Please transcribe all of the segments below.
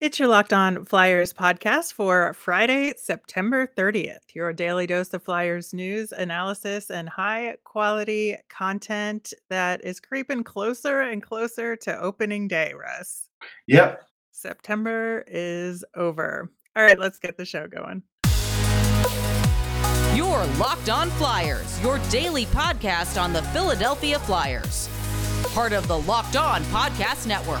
It's your Locked On Flyers podcast for Friday, September 30th. Your daily dose of Flyers news, analysis, and high-quality content that is creeping closer and closer to opening day, Russ. Yep. September is over. All right, let's get the show going. Your Locked On Flyers, your daily podcast on the Philadelphia Flyers. Part of the Locked On Podcast Network.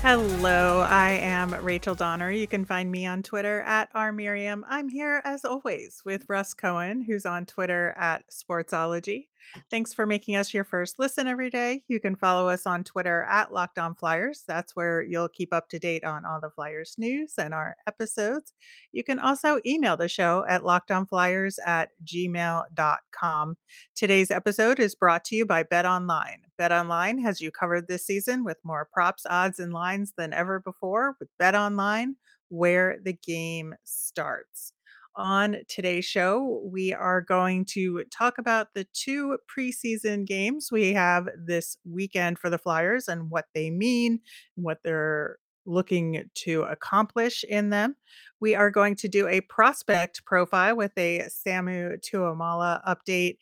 Hello, I am Rachel Donner. You can find me on Twitter at @rmiriam. I'm here as always with Russ Cohen, who's on Twitter at Sportsology. Thanks for making us your first listen every day. You can follow us on Twitter at Locked On Flyers. That's where you'll keep up to date on all the Flyers news and our episodes. You can also email the show at lockedonflyers@gmail.com. Today's episode is brought to you by BetOnline. BetOnline has you covered this season with more props, odds, and lines than ever before with BetOnline, where the game starts. On today's show, we are going to talk about the two preseason games we have this weekend for the Flyers and what they mean, what they're looking to accomplish in them. We are going to do a prospect profile with a Samu Tuomala update.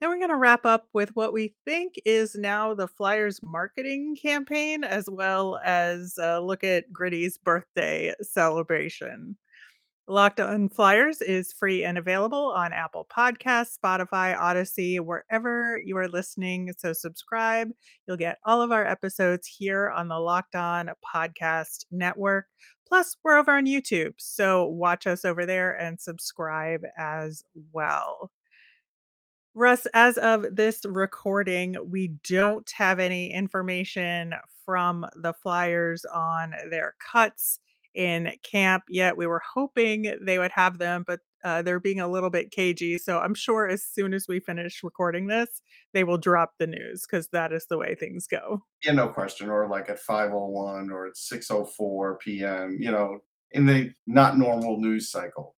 Then we're going to wrap up with what we think is now the Flyers marketing campaign, as well as a look at Gritty's birthday celebration. Locked On Flyers is free and available on Apple Podcasts, Spotify, Odyssey, wherever you are listening. So subscribe. You'll get all of our episodes here on the Locked On Podcast Network. Plus, we're over on YouTube, so watch us over there and subscribe as well. Russ, as of this recording, we don't have any information from the Flyers on their cuts in camp yet. We were hoping they would have them, but they're being a little bit cagey. So I'm sure as soon as we finish recording this, they will drop the news, because that is the way things go. Yeah, no question. Or like at 5:01 or at 6:04 p.m., you know, in the not normal news cycle.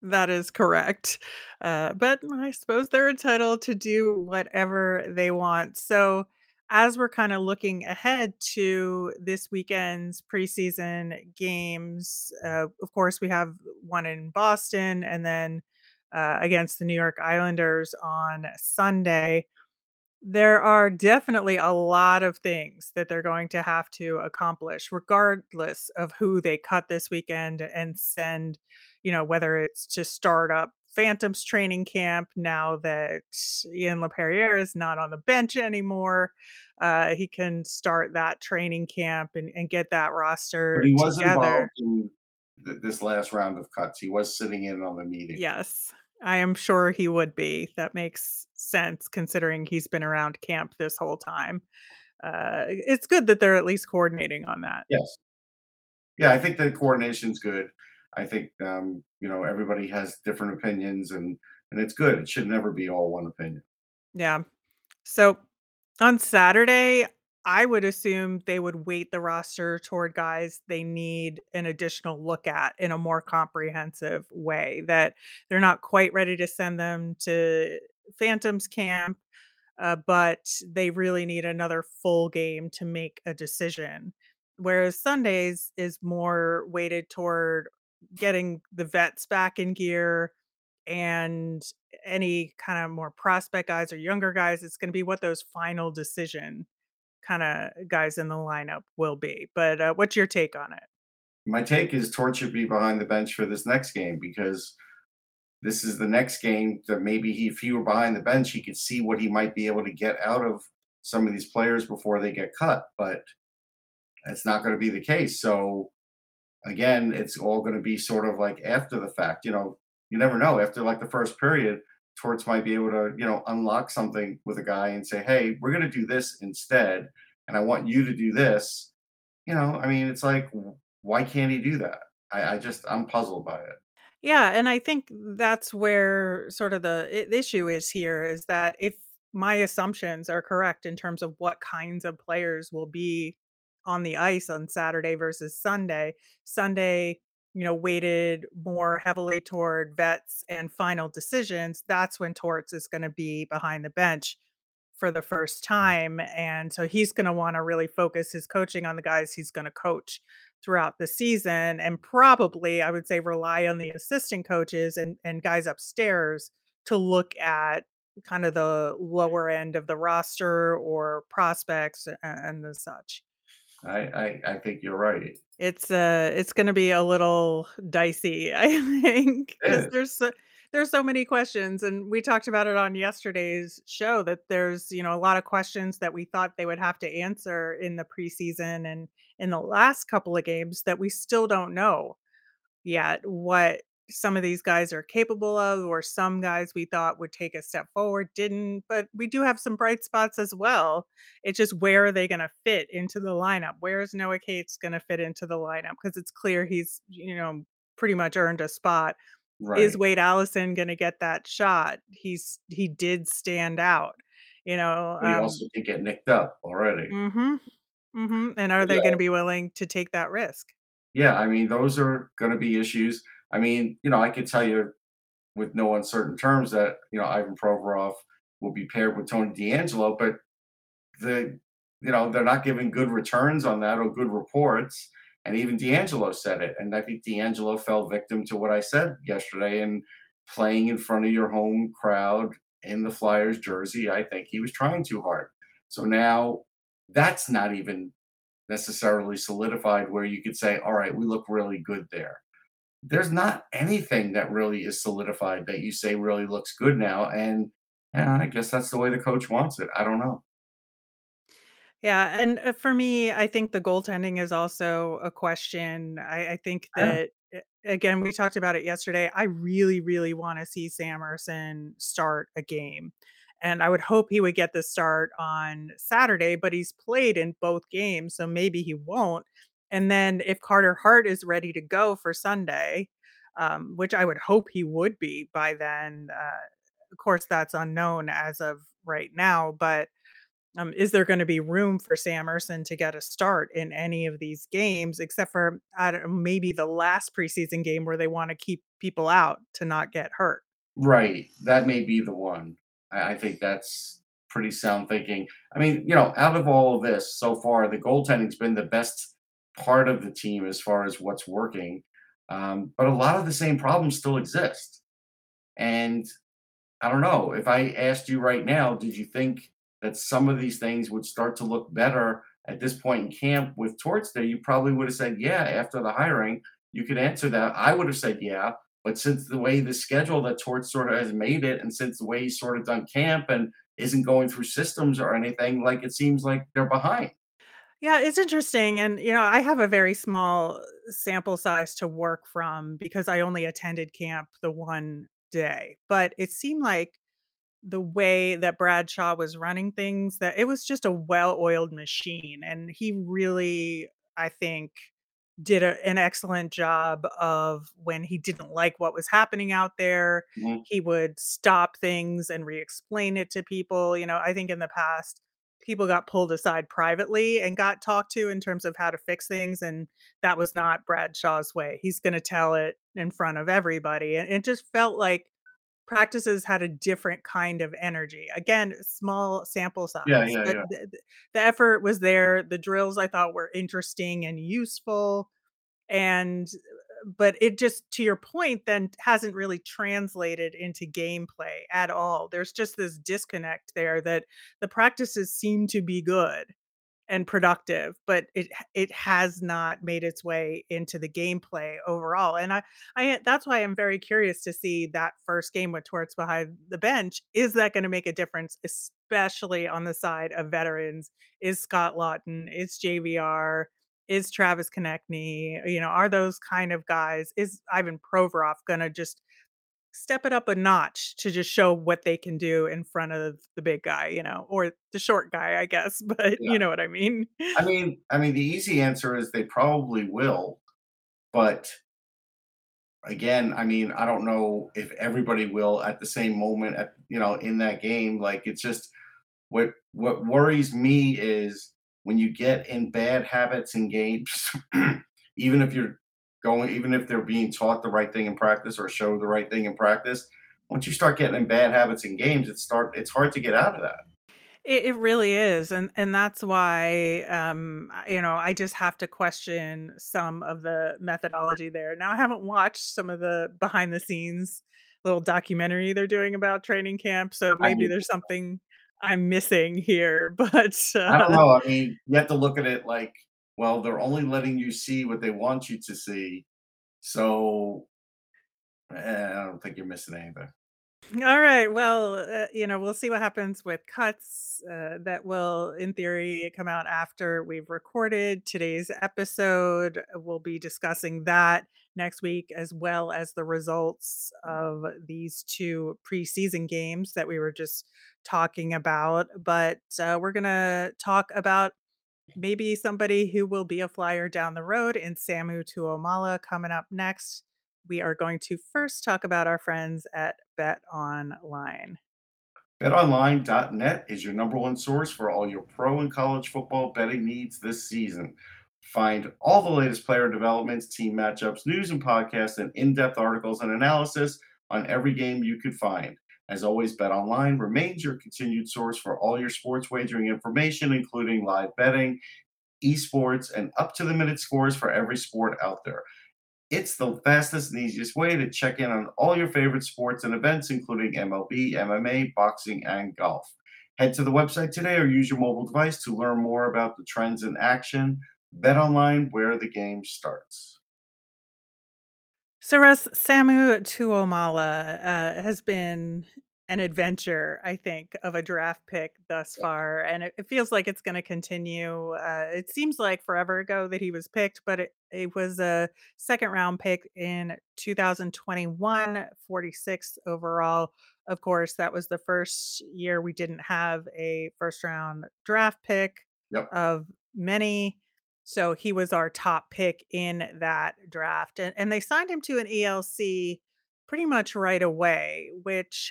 That is correct. But I suppose they're entitled to do whatever they want. So as we're kind of looking ahead to this weekend's preseason games, of course, we have one in Boston and then against the New York Islanders on Sunday. There are definitely a lot of things that they're going to have to accomplish, regardless of who they cut this weekend and send, you know, whether it's to start up Phantoms training camp now that Ian LaPerrière is not on the bench anymore. He can start that training camp and get that roster together. But he was involved in this last round of cuts. He was sitting in on the meeting. Yes, I am sure he would be. That makes sense considering he's been around camp this whole time. It's good that they're at least coordinating on that. Yes. Yeah, I think the coordination's good. I think, you know, everybody has different opinions and it's good. It should never be all one opinion. Yeah. So on Saturday, I would assume they would weight the roster toward guys they need an additional look at in a more comprehensive way, that they're not quite ready to send them to Phantoms camp, but they really need another full game to make a decision. Whereas Sundays is more weighted toward getting the vets back in gear and any kind of more prospect guys or younger guys. It's going to be what those final decision kind of guys in the lineup will be. But what's your take on it? My take is Torch should be behind the bench for this next game, because this is the next game that maybe if he were behind the bench, he could see what he might be able to get out of some of these players before they get cut. But that's not going to be the case. So again, it's all going to be sort of like after the fact. You know, you never know. After like the first period, Torts might be able to, you know, unlock something with a guy and say, hey, we're going to do this instead, and I want you to do this. You know, I mean, it's like, why can't he do that? I'm puzzled by it. Yeah, and I think that's where sort of the issue is here, is that if my assumptions are correct in terms of what kinds of players will be on the ice on Saturday versus Sunday. Sunday you know, weighted more heavily toward vets and final decisions, that's when Torts is going to be behind the bench for the first time. And so he's going to want to really focus his coaching on the guys he's going to coach throughout the season, and probably, I would say, rely on the assistant coaches and guys upstairs to look at kind of the lower end of the roster or prospects and the such. I think you're right. It's going to be a little dicey, I think, because there's so many questions. And we talked about it on yesterday's show that there's, you know, a lot of questions that we thought they would have to answer in the preseason and in the last couple of games that we still don't know yet what some of these guys are capable of, or some guys we thought would take a step forward didn't. But we do have some bright spots as well. It's just, where are they going to fit into the lineup? Where is Noah Cates going to fit into the lineup? Because it's clear he's, you know, pretty much earned a spot. Right. Is Wade Allison going to get that shot? He did stand out, you know. He also did get nicked up already. Mm-hmm. Mm-hmm. And are they going to be willing to take that risk? Yeah, I mean, those are going to be issues. I mean, you know, I could tell you with no uncertain terms that, you know, Ivan Provorov will be paired with Tony D'Angelo, but they're not giving good returns on that or good reports. And even D'Angelo said it. And I think D'Angelo fell victim to what I said yesterday, and playing in front of your home crowd in the Flyers jersey, I think he was trying too hard. So now that's not even necessarily solidified where you could say, all right, we look really good there. There's not anything that really is solidified that you say really looks good now. And I guess that's the way the coach wants it. I don't know. Yeah. And for me, I think the goaltending is also a question. I think that, again, we talked about it yesterday. I really, really want to see Sam Ersson start a game. And I would hope he would get the start on Saturday, but he's played in both games, so maybe he won't. And then if Carter Hart is ready to go for Sunday, which I would hope he would be by then, of course, that's unknown as of right now. But is there going to be room for Sam Ersson to get a start in any of these games, except for maybe the last preseason game where they want to keep people out to not get hurt? Right. That may be the one. I think that's pretty sound thinking. I mean, you know, out of all of this so far, the goaltending's been the best part of the team as far as what's working. But a lot of the same problems still exist. And I don't know, if I asked you right now, did you think that some of these things would start to look better at this point in camp with Torts there? You probably would have said, yeah, after the hiring, you could answer that. I would have said, yeah. But since the way the schedule that Torts sort of has made it, and since the way he's sort of done camp and isn't going through systems or anything, like, it seems like they're behind. Yeah, it's interesting. And, you know, I have a very small sample size to work from because I only attended camp the one day. But it seemed like the way that Bradshaw was running things, that it was just a well-oiled machine. And he really, I think, did an excellent job of, when he didn't like what was happening out there, mm-hmm. he would stop things and re-explain it to people. You know, I think in the past, people got pulled aside privately and got talked to in terms of how to fix things. And that was not Bradshaw's way. He's going to tell it in front of everybody. And it just felt like practices had a different kind of energy. Again, small sample size. Yeah. The effort was there. The drills, I thought, were interesting and useful. But it just, to your point, then hasn't really translated into gameplay at all. There's just this disconnect there that the practices seem to be good and productive, but it has not made its way into the gameplay overall. And I that's why I'm very curious to see that first game with Torts behind the bench. Is that going to make a difference, especially on the side of veterans? Is Scott Lawton? Is JVR? Is Travis Konechny, you know, are those kind of guys? Is Ivan Provorov going to just step it up a notch to just show what they can do in front of the big guy, you know, or the short guy, I guess, but yeah. You know what I mean? I mean, the easy answer is they probably will, but again, I mean, I don't know if everybody will at the same moment, in that game. Like, it's just what worries me is, when you get in bad habits in games, even if you're going, even if they're being taught the right thing in practice or shown the right thing in practice, once you start getting in bad habits in games, it's hard to get out of that. It really is. And that's why, I just have to question some of the methodology there. Now, I haven't watched some of the behind the scenes little documentary they're doing about training camp. So maybe there's something I'm missing here, but I don't know. I mean, you have to look at it like, well, they're only letting you see what they want you to see. So I don't think you're missing anything. All right. Well, we'll see what happens with cuts that will, in theory, come out after we've recorded today's episode. We'll be discussing that next week, as well as the results of these two preseason games that we were just talking about. But we're going to talk about maybe somebody who will be a flyer down the road in Samu Tuomala coming up next. We are going to first talk about our friends at BetOnline. BetOnline.net is your number one source for all your pro and college football betting needs this season. Find all the latest player developments, team matchups, news and podcasts, and in-depth articles and analysis on every game you could find. As always, BetOnline remains your continued source for all your sports wagering information, including live betting, esports, and up-to-the-minute scores for every sport out there. It's the fastest and easiest way to check in on all your favorite sports and events, including MLB, MMA, boxing, and golf. Head to the website today or use your mobile device to learn more about the trends in action. BetOnline, where the game starts. So, Russ, Samu Tuomala has been an adventure, I think, of a draft pick thus far, and it feels like it's going to continue. It seems like forever ago that he was picked, but it was a second round pick in 2021, 46th overall. Of course, that was the first year we didn't have a first round draft pick of many. So he was our top pick in that draft, and they signed him to an ELC pretty much right away, which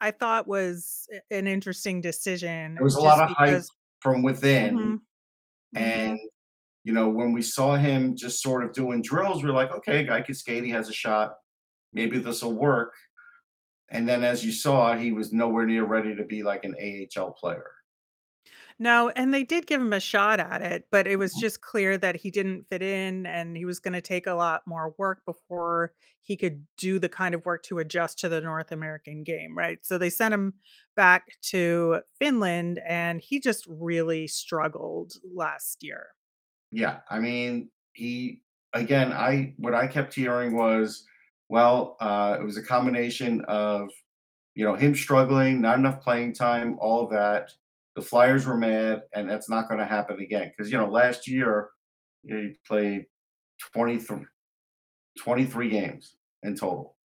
I thought was an interesting decision. There was a lot of hype from within. Mm-hmm. And, when we saw him just sort of doing drills, we're like, okay, guy can skate. He has a shot. Maybe this will work. And then as you saw, he was nowhere near ready to be like an AHL player. No, and they did give him a shot at it, but it was just clear that he didn't fit in and he was going to take a lot more work before he could do the kind of work to adjust to the North American game, right? So they sent him back to Finland and he just really struggled last year. Yeah, I mean, what I kept hearing was, it was a combination of, him struggling, not enough playing time, all of that. The Flyers were mad, and that's not going to happen again. Because, last year, he played 23 games in total.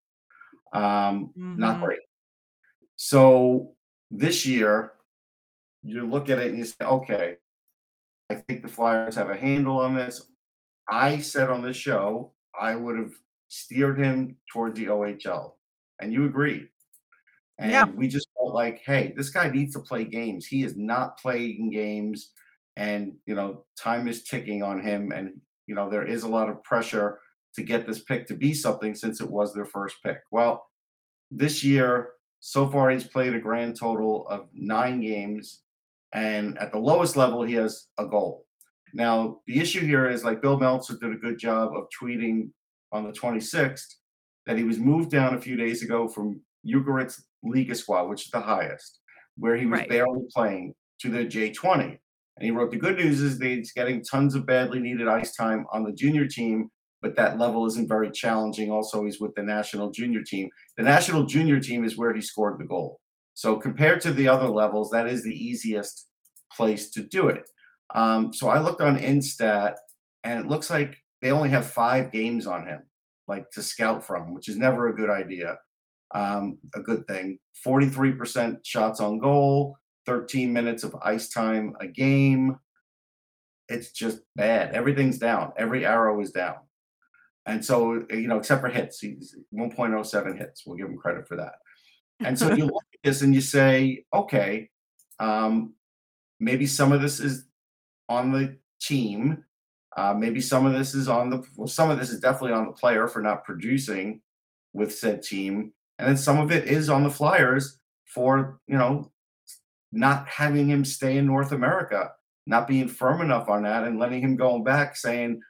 Not great. So this year, you look at it and you say, okay, I think the Flyers have a handle on this. I said on this show, I would have steered him toward the OHL. And you agreed. And we just felt like, hey, this guy needs to play games. He is not playing games. And, time is ticking on him. And, there is a lot of pressure to get this pick to be something since it was their first pick. Well, this year, so far, he's played a grand total of 9 games. And at the lowest level, he has a goal. Now, the issue here is like Bill Meltzer did a good job of tweeting on the 26th that he was moved down a few days ago from Ugarit's Liga squad, which is the highest, where he was barely playing, to the J20. And he wrote, the good news is that he's getting tons of badly needed ice time on the junior team, but that level isn't very challenging. Also, he's with the national junior team. The national junior team is where he scored the goal. So compared to the other levels, that is the easiest place to do it. So I looked on Instat, and it looks like they only have 5 games on him, like to scout from, which is never a good idea. A good thing. 43% shots on goal, 13 minutes of ice time a game. It's just bad. Everything's down. Every arrow is down. And so, except for hits, he's 1.07 hits. We'll give him credit for that. And so you look at this and you say, okay, maybe some of this is on the team. Maybe some of this is some of this is definitely on the player for not producing with said team. And then some of it is on the Flyers for, you know, not having him stay in North America, not being firm enough on that and letting him go back saying,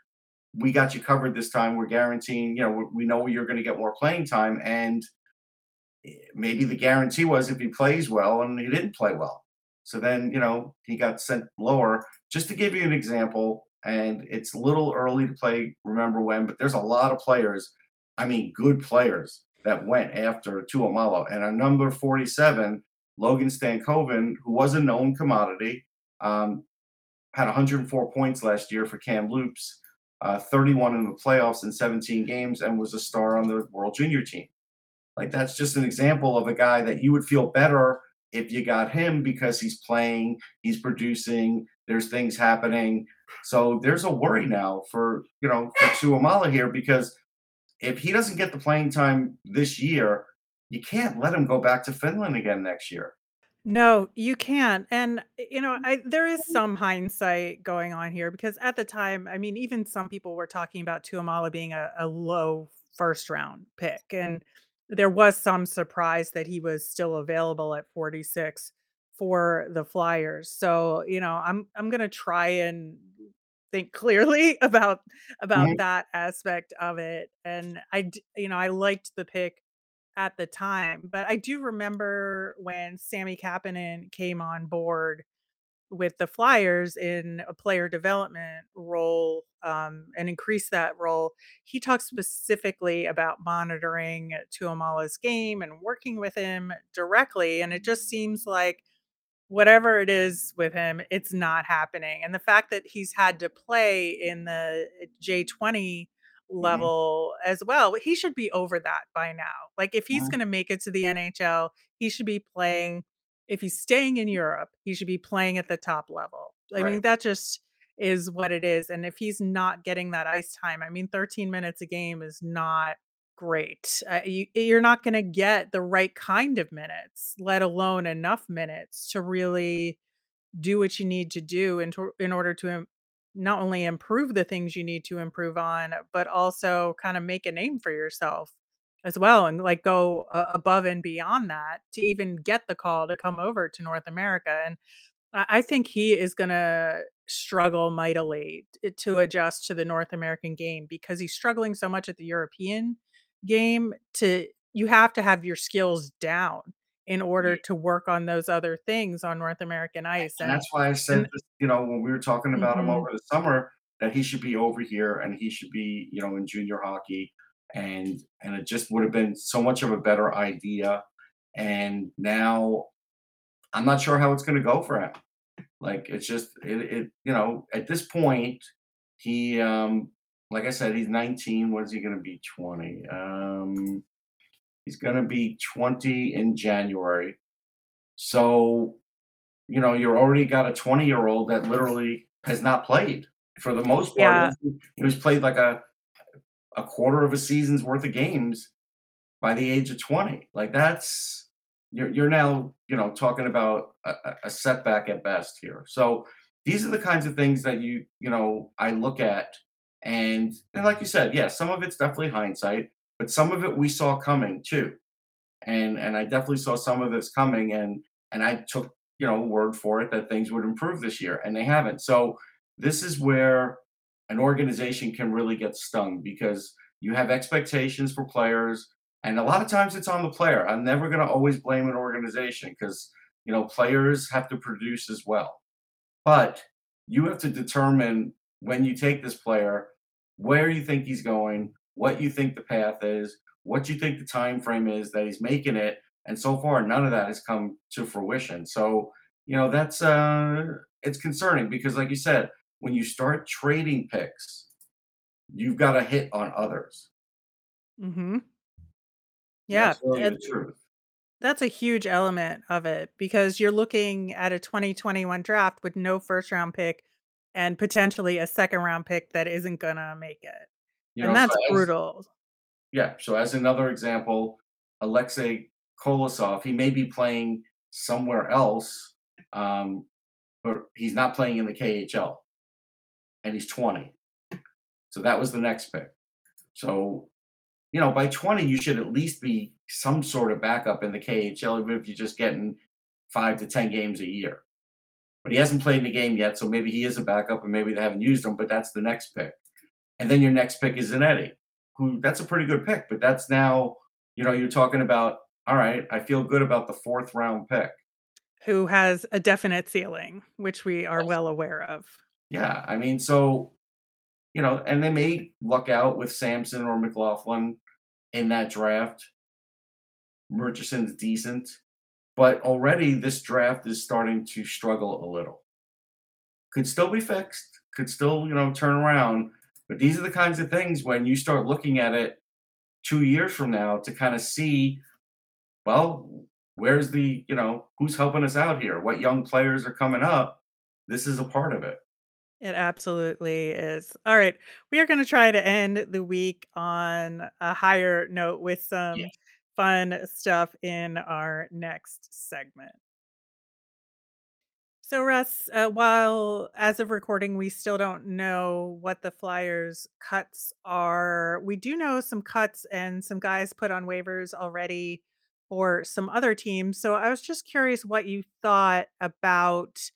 we got you covered this time. We're guaranteeing, you know, we know you're going to get more playing time. And maybe the guarantee was if he plays well, and he didn't play well. So then, you know, he got sent lower. Just to give you an example, and it's a little early to play remember when, but there's a lot of players, I mean, good players, that went after Tuomala. And our number 47, Logan Stankoven, who was a known commodity, had 104 points last year for Kamloops, 31 in the playoffs in 17 games, and was a star on the World Junior team. Like, that's just an example of a guy that you would feel better if you got him because he's playing, he's producing, there's things happening. So there's a worry now for, you know, for Tuomala here, because if he doesn't get the playing time this year, you can't let him go back to Finland again next year. No, you can't. And, you know, there is some hindsight going on here, because at the time, I mean, even some people were talking about Tuomala being a low first round pick. And there was some surprise that he was still available at 46 for the Flyers. So, you know, I'm going to try and think clearly about that aspect of it. And I liked the pick at the time, but I do remember when Sammy Kapanen came on board with the Flyers in a player development role, and increased that role. He talked specifically about monitoring Tuomala's game and working with him directly. And it just seems like whatever it is with him, it's not happening. And the fact that he's had to play in the J20 level as well, he should be over that by now. Like, if he's going to make it to the NHL, he should be playing. If he's staying in Europe, he should be playing at the top level. I mean, that just is what it is. And if he's not getting that ice time, I mean, 13 minutes a game is not great. You're not going to get the right kind of minutes, let alone enough minutes to really do what you need to do in order to not only improve the things you need to improve on, but also kind of make a name for yourself as well, and like go above and beyond that to even get the call to come over to North America. And I think he is going to struggle mightily to adjust to the North American game, because he's struggling so much at the European game. You have to have your skills down in order to work on those other things on North American ice. And that's why I said, you know, when we were talking about him over the summer, that he should be over here and he should be, you know, in junior hockey, and it just would have been so much of a better idea. And now I'm not sure how it's going to go for him. Like, it's just, it you know, at this point, he, like I said, he's 19. What is he going to be? 20. He's going to be 20 in January. So, you know, you're already got a 20-year-old that literally has not played for the most part. Yeah. He was played like a quarter of a season's worth of games by the age of 20. Like, that's, you're now, you know, talking about a setback at best here. So these are the kinds of things that you know, I look at. And like you said, yeah, some of it's definitely hindsight, but some of it we saw coming too. And I definitely saw some of this coming, and I took, you know, word for it that things would improve this year, and they haven't. So this is where an organization can really get stung, because you have expectations for players, and a lot of times it's on the player. I'm never going to always blame an organization, because, you know, players have to produce as well. But you have to determine, when you take this player, where you think he's going, what you think the path is, what you think the time frame is that he's making it. And so far, none of that has come to fruition. So, you know, that's it's concerning, because like you said, when you start trading picks, you've got to hit on others. Mm-hmm. Yeah. That's really the truth. That's a huge element of it, because you're looking at a 2021 draft with no first round pick and potentially a second round pick that isn't going to make it. You know, and that's brutal. Yeah. So as another example, Alexei Kolosov, he may be playing somewhere else, but he's not playing in the KHL, and he's 20. So that was the next pick. So, you know, by 20, you should at least be some sort of backup in the KHL, even if you're just getting 5 to 10 games a year. But he hasn't played in a game yet, so maybe he is a backup, and maybe they haven't used him, but that's the next pick. And then your next pick is Zanetti, who, that's a pretty good pick, but that's now, you know, you're talking about, all right, I feel good about the 4th round pick. Who has a definite ceiling, which we are well aware of. Yeah, I mean, so, you know, and they may luck out with Samson or McLaughlin in that draft. Murchison's decent. But already this draft is starting to struggle a little. Could still be fixed, could still, you know, turn around. But these are the kinds of things when you start looking at it 2 years from now to kind of see, well, where's the, you know, who's helping us out here? What young players are coming up? This is a part of it. It absolutely is. All right. We are going to try to end the week on a higher note with some fun stuff in our next segment. So, Russ, while as of recording, we still don't know what the Flyers' cuts are, we do know some cuts and some guys put on waivers already for some other teams. So I was just curious what you thought about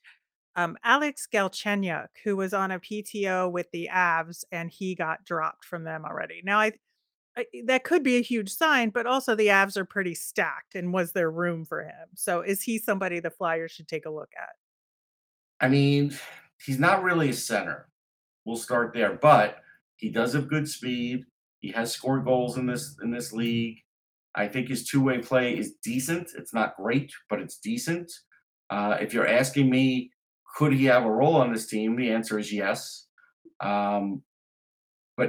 Alex Galchenyuk, who was on a PTO with the Avs, and he got dropped from them already. Now, I that could be a huge sign, but also the Avs are pretty stacked, and was there room for him? So is he somebody the Flyers should take a look at? I mean, he's not really a center. We'll start there, but he does have good speed. He has scored goals in this league. I think his two-way play is decent. It's not great, but it's decent. If you're asking me, could he have a role on this team? The answer is yes. But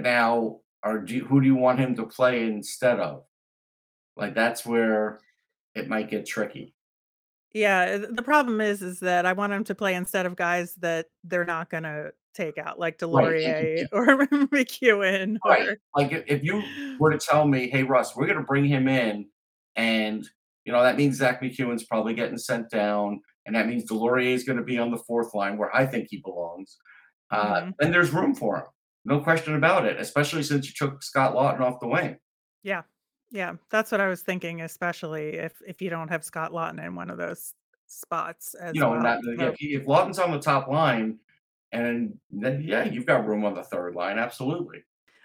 now, who do you want him to play instead of? Like, that's where it might get tricky. Yeah, the problem is that I want him to play instead of guys that they're not going to take out, like DeLaurier or McEwen. Right. Or... Like, if you were to tell me, hey, Russ, we're going to bring him in, and, you know, that means Zach McEwen's probably getting sent down, and that means DeLaurier is going to be on the 4th line where I think he belongs, then there's room for him. No question about it, especially since you took Scott Lawton off the wing. Yeah. Yeah, that's what I was thinking, especially if you don't have Scott Lawton in one of those spots. As you know, well. If Lawton's on the top line, and then, yeah, you've got room on the 3rd line. Absolutely.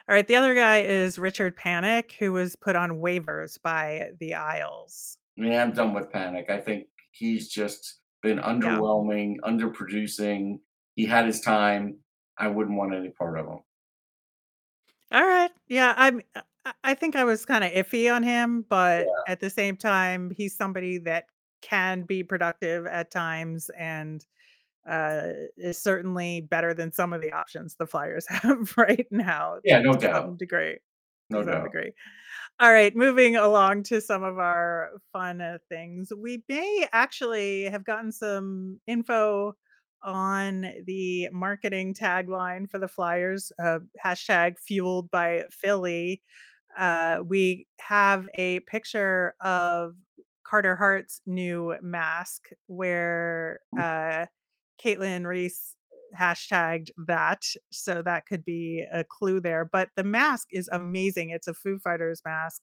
All right. The other guy is Richard Panik, who was put on waivers by the Isles. Yeah, I'm done with Panik. I think he's just been underwhelming, underproducing. He had his time. I wouldn't want any part of him. All right. Yeah, I think I was kind of iffy on him, but at the same time, he's somebody that can be productive at times and is certainly better than some of the options the Flyers have right now. Yeah, no doubt. To some degree. No doubt. All right, moving along to some of our fun things. We may actually have gotten some info on the marketing tagline for the Flyers, #FueledByPhilly. We have a picture of Carter Hart's new mask where Caitlin Reese hashtagged that. So that could be a clue there. But the mask is amazing. It's a Foo Fighters mask.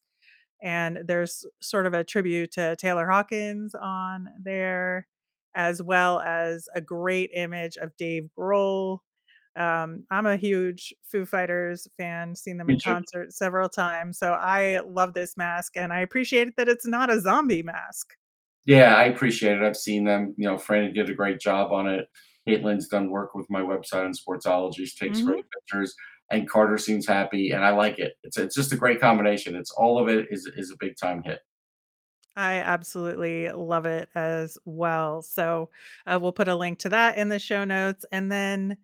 And there's sort of a tribute to Taylor Hawkins on there, as well as a great image of Dave Grohl. I'm a huge Foo Fighters fan, seen them in concert several times. So I love this mask, and I appreciate that it's not a zombie mask. Yeah, I appreciate it. I've seen them. You know, Franny did a great job on it. Caitlin's done work with my website on Sportsology. She takes great pictures, and Carter seems happy, and I like it. It's just a great combination. It's all of it is a big time hit. I absolutely love it as well. So we'll put a link to that in the show notes. And then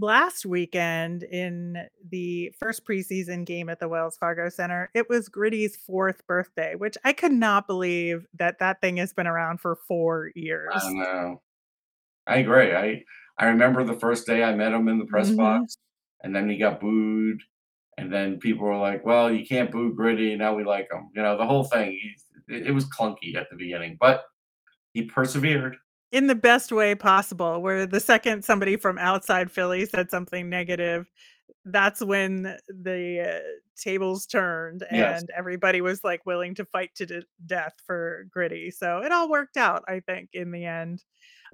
last weekend in the first preseason game at the Wells Fargo Center, it was Gritty's 4th birthday, which I could not believe that thing has been around for 4 years. I know. I agree. I remember the first day I met him in the press box, and then he got booed. And then people were like, well, you can't boo Gritty. Now we like him. You know, the whole thing. It was clunky at the beginning, but he persevered. In the best way possible, where the second somebody from outside Philly said something negative, that's when the tables turned and everybody was like willing to fight to death for Gritty. So it all worked out, I think, in the end.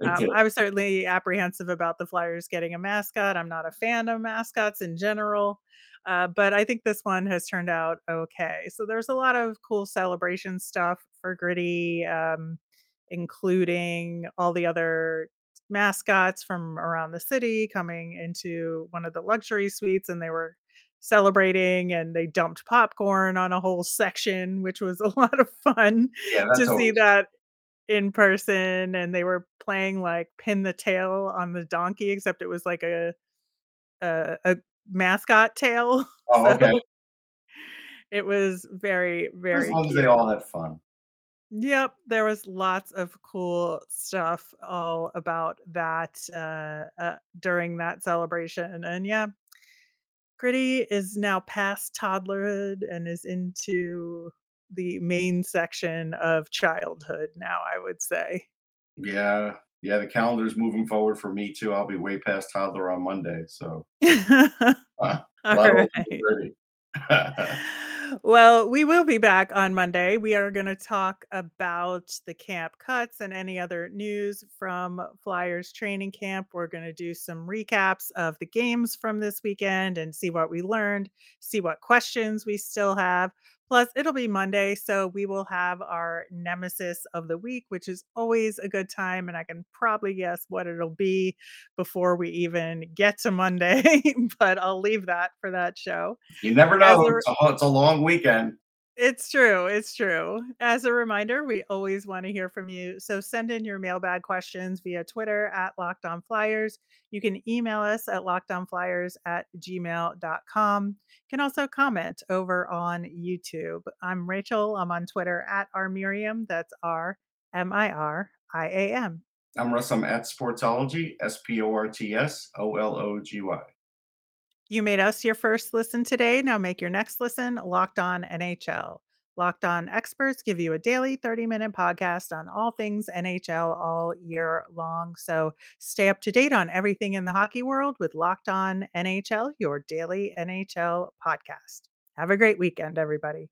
I was certainly apprehensive about the Flyers getting a mascot. I'm not a fan of mascots in general, but I think this one has turned out okay. So there's a lot of cool celebration stuff for Gritty, including all the other mascots from around the city coming into one of the luxury suites, and they were celebrating and they dumped popcorn on a whole section, which was a lot of fun to see that in person. And they were playing like pin the tail on the donkey, except it was like a mascot tail. Oh, okay. So it was very, very, as long as they all had fun. Yep, there was lots of cool stuff all about that during that celebration. And yeah, Gritty is now past toddlerhood and is into the main section of childhood now, I would say. Yeah, the calendar's moving forward for me too. I'll be way past toddler on Monday, so Gritty. Well, we will be back on Monday. We are going to talk about the camp cuts and any other news from Flyers training camp. We're going to do some recaps of the games from this weekend and see what we learned, see what questions we still have. Plus, it'll be Monday, so we will have our nemesis of the week, which is always a good time, and I can probably guess what it'll be before we even get to Monday, but I'll leave that for that show. You never know. It's a long weekend. It's true. As a reminder, we always want to hear from you. So send in your mailbag questions via Twitter at Locked On Flyers. You can email us at lockedonflyers@gmail.com. You can also comment over on YouTube. I'm Rachel. I'm on Twitter at @rmiriam. That's RMIRIAM. I'm Russ. I'm at Sportsology, SPORTSOLOGY. You made us your first listen today. Now make your next listen Locked On NHL. Locked On experts give you a daily 30-minute podcast on all things NHL all year long. So stay up to date on everything in the hockey world with Locked On NHL, your daily NHL podcast. Have a great weekend, everybody.